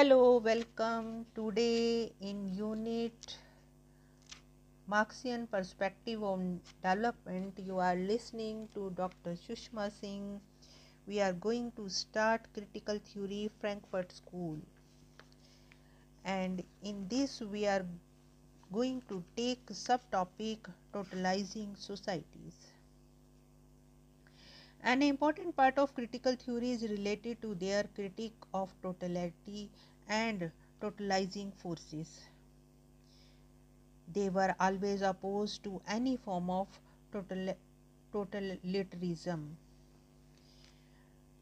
Hello, welcome. Today in unit Marxian perspective on development, you are listening to Dr. Sushma Singh. We are going to start critical theory, Frankfurt School. And in this we are going to take subtopic totalizing societies. An important part of critical theory is related to their critique of totality and totalizing forces. They were always opposed to any form of totalitarianism,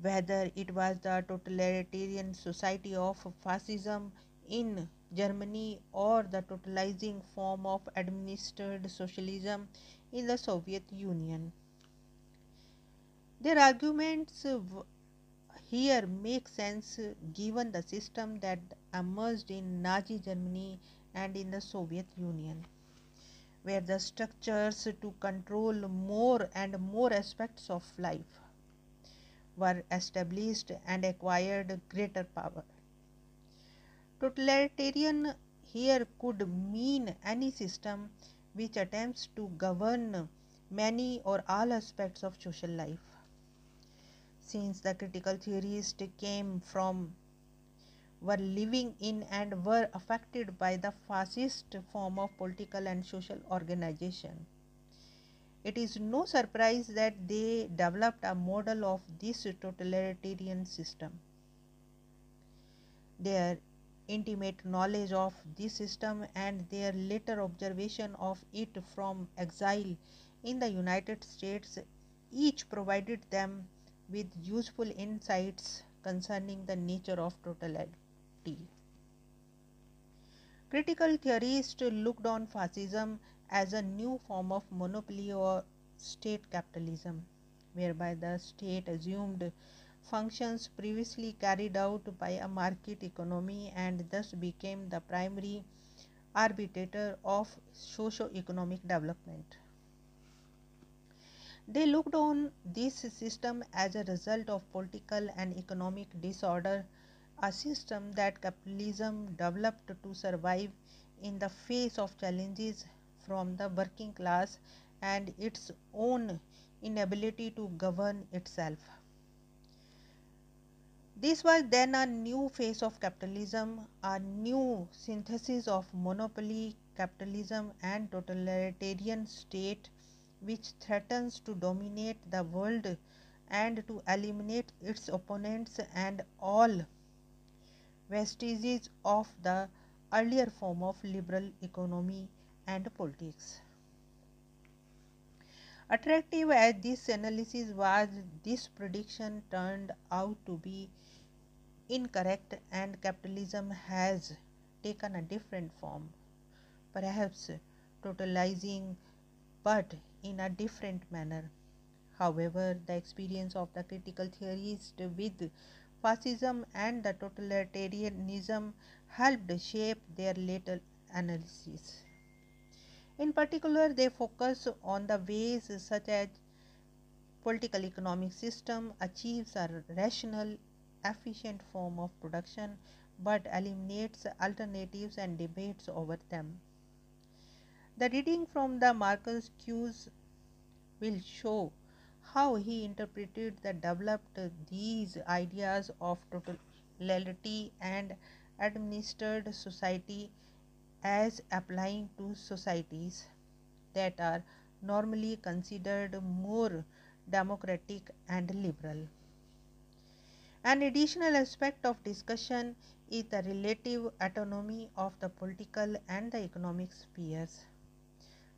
whether it was the totalitarian society of fascism in Germany or the totalizing form of administered socialism in the Soviet Union. Their arguments here make sense given the system that emerged in Nazi Germany and in the Soviet Union, where the structures to control more and more aspects of life were established and acquired greater power. Totalitarian here could mean any system which attempts to govern many or all aspects of social life. Since the critical theorists came from, were living in and were affected by the fascist form of political and social organization, it is no surprise that they developed a model of this totalitarian system. Their intimate knowledge of this system and their later observation of it from exile in the United States each provided them with useful insights concerning the nature of totality. Critical theorists looked on fascism as a new form of monopoly or state capitalism, whereby the state assumed functions previously carried out by a market economy and thus became the primary arbiter of socio-economic development. They looked on this system as a result of political and economic disorder, a system that capitalism developed to survive in the face of challenges from the working class and its own inability to govern itself. This was then a new phase of capitalism, a new synthesis of monopoly capitalism and totalitarian state, which threatens to dominate the world and to eliminate its opponents and all vestiges of the earlier form of liberal economy and politics. Attractive as this analysis was, this prediction turned out to be incorrect, and capitalism has taken a different form, perhaps totalizing, but in a different manner. However, the experience of the critical theorists with fascism and the totalitarianism helped shape their later analysis. In particular, they focus on the ways such as political economic system achieves a rational, efficient form of production but eliminates alternatives and debates over them. The reading from the Marcuse will show how he interpreted and developed these ideas of totality and administered society as applying to societies that are normally considered more democratic and liberal. An additional aspect of discussion is the relative autonomy of the political and the economic spheres.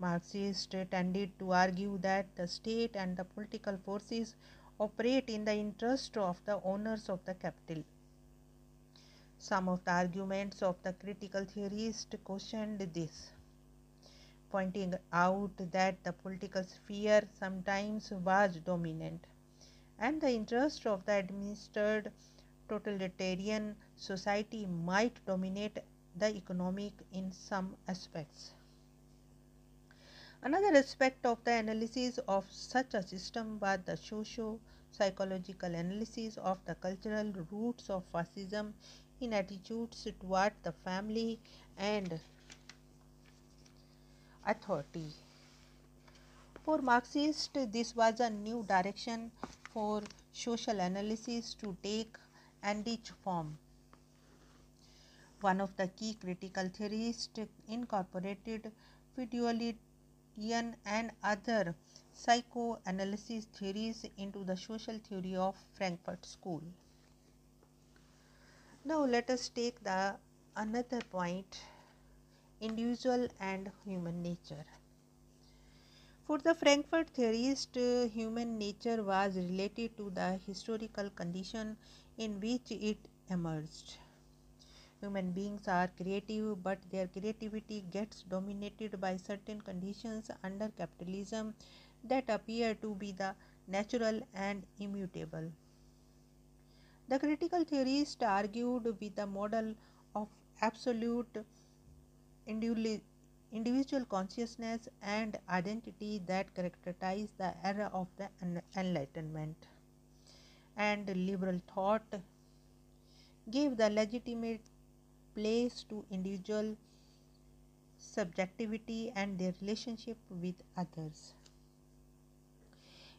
Marxists tended to argue that the state and the political forces operate in the interest of the owners of the capital. Some of the arguments of the critical theorists questioned this, pointing out that the political sphere sometimes was dominant, and the interest of the administered totalitarian society might dominate the economic in some aspects. Another aspect of the analysis of such a system was the socio-psychological analysis of the cultural roots of fascism in attitudes toward the family and authority. For Marxists, this was a new direction for social analysis to take and its form. One of the key critical theorists incorporated Freudian and other psychoanalysis theories into the social theory of Frankfurt School. Now let us take the another point, individual and human nature. For the Frankfurt theorist, human nature was related to the historical condition in which it emerged. Human beings are creative, but their creativity gets dominated by certain conditions under capitalism that appear to be the natural and immutable. The critical theorist argued with the model of absolute individual consciousness and identity that characterize the era of the Enlightenment, and liberal thought gave the legitimate place to individual subjectivity and their relationship with others.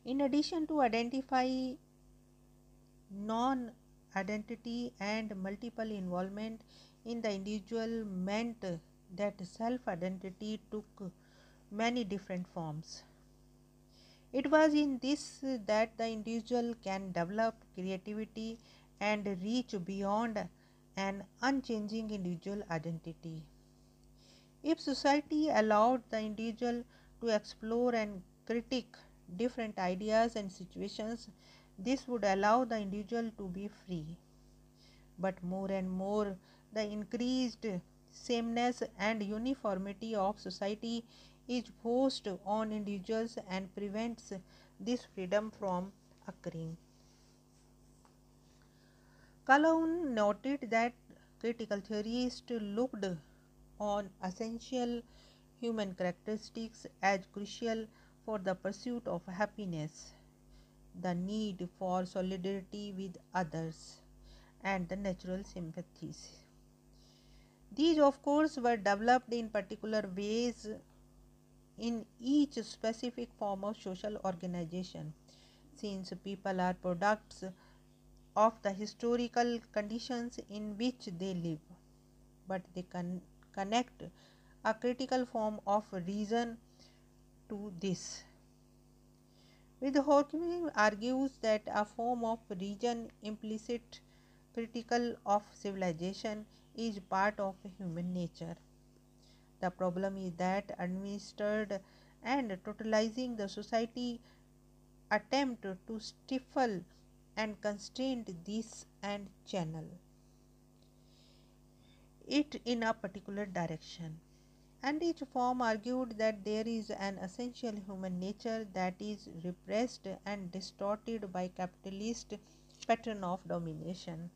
In addition to identify non-identity and multiple involvement in the individual meant that self-identity took many different forms. It was in this that the individual can develop creativity and reach beyond an unchanging individual identity. If society allowed the individual to explore and critique different ideas and situations, this would allow the individual to be free. But more and more, the increased sameness and uniformity of society is forced on individuals and prevents this freedom from occurring. Calhoun noted that critical theorists looked on essential human characteristics as crucial for the pursuit of happiness, the need for solidarity with others, and the natural sympathies. These, of course, were developed in particular ways in each specific form of social organization, since people are products of the historical conditions in which they live, but they can connect a critical form of reason to this. With Horkheimer argues that a form of reason implicit critical of civilization is part of human nature. The problem is that administered and totalizing the society attempt to stifle and constrain this and channel it in a particular direction. And each form argued that there is an essential human nature that is repressed and distorted by capitalist pattern of domination.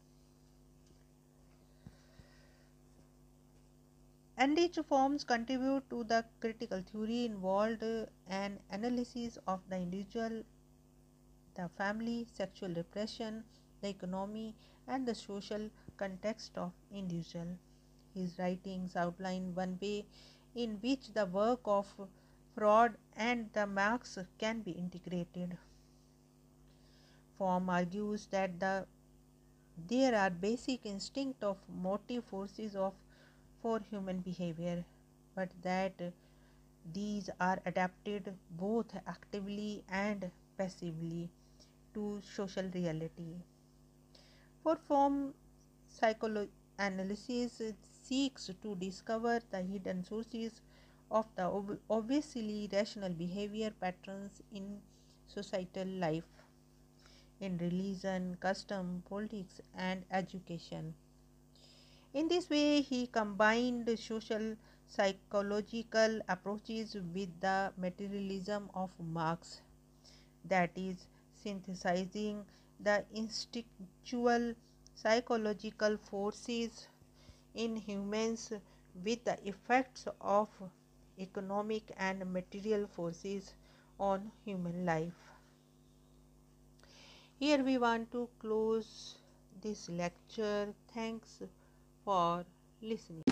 And each forms contribute to the critical theory involved an analysis of the individual, the family, sexual repression, the economy, and the social context of individual. His writings outline one way in which the work of Freud and the Marx can be integrated. Fromm argues that there are basic instinct of motive forces for human behavior, but that these are adapted both actively and passively to social reality. For Fromm, psychoanalysis seeks to discover the hidden sources of the obviously rational behavior patterns in societal life, in religion, custom, politics, and education. In this way, he combined social psychological approaches with the materialism of Marx, that is, synthesizing the instinctual psychological forces in humans with the effects of economic and material forces on human life. Here we want to close this lecture. Thanks. for listening.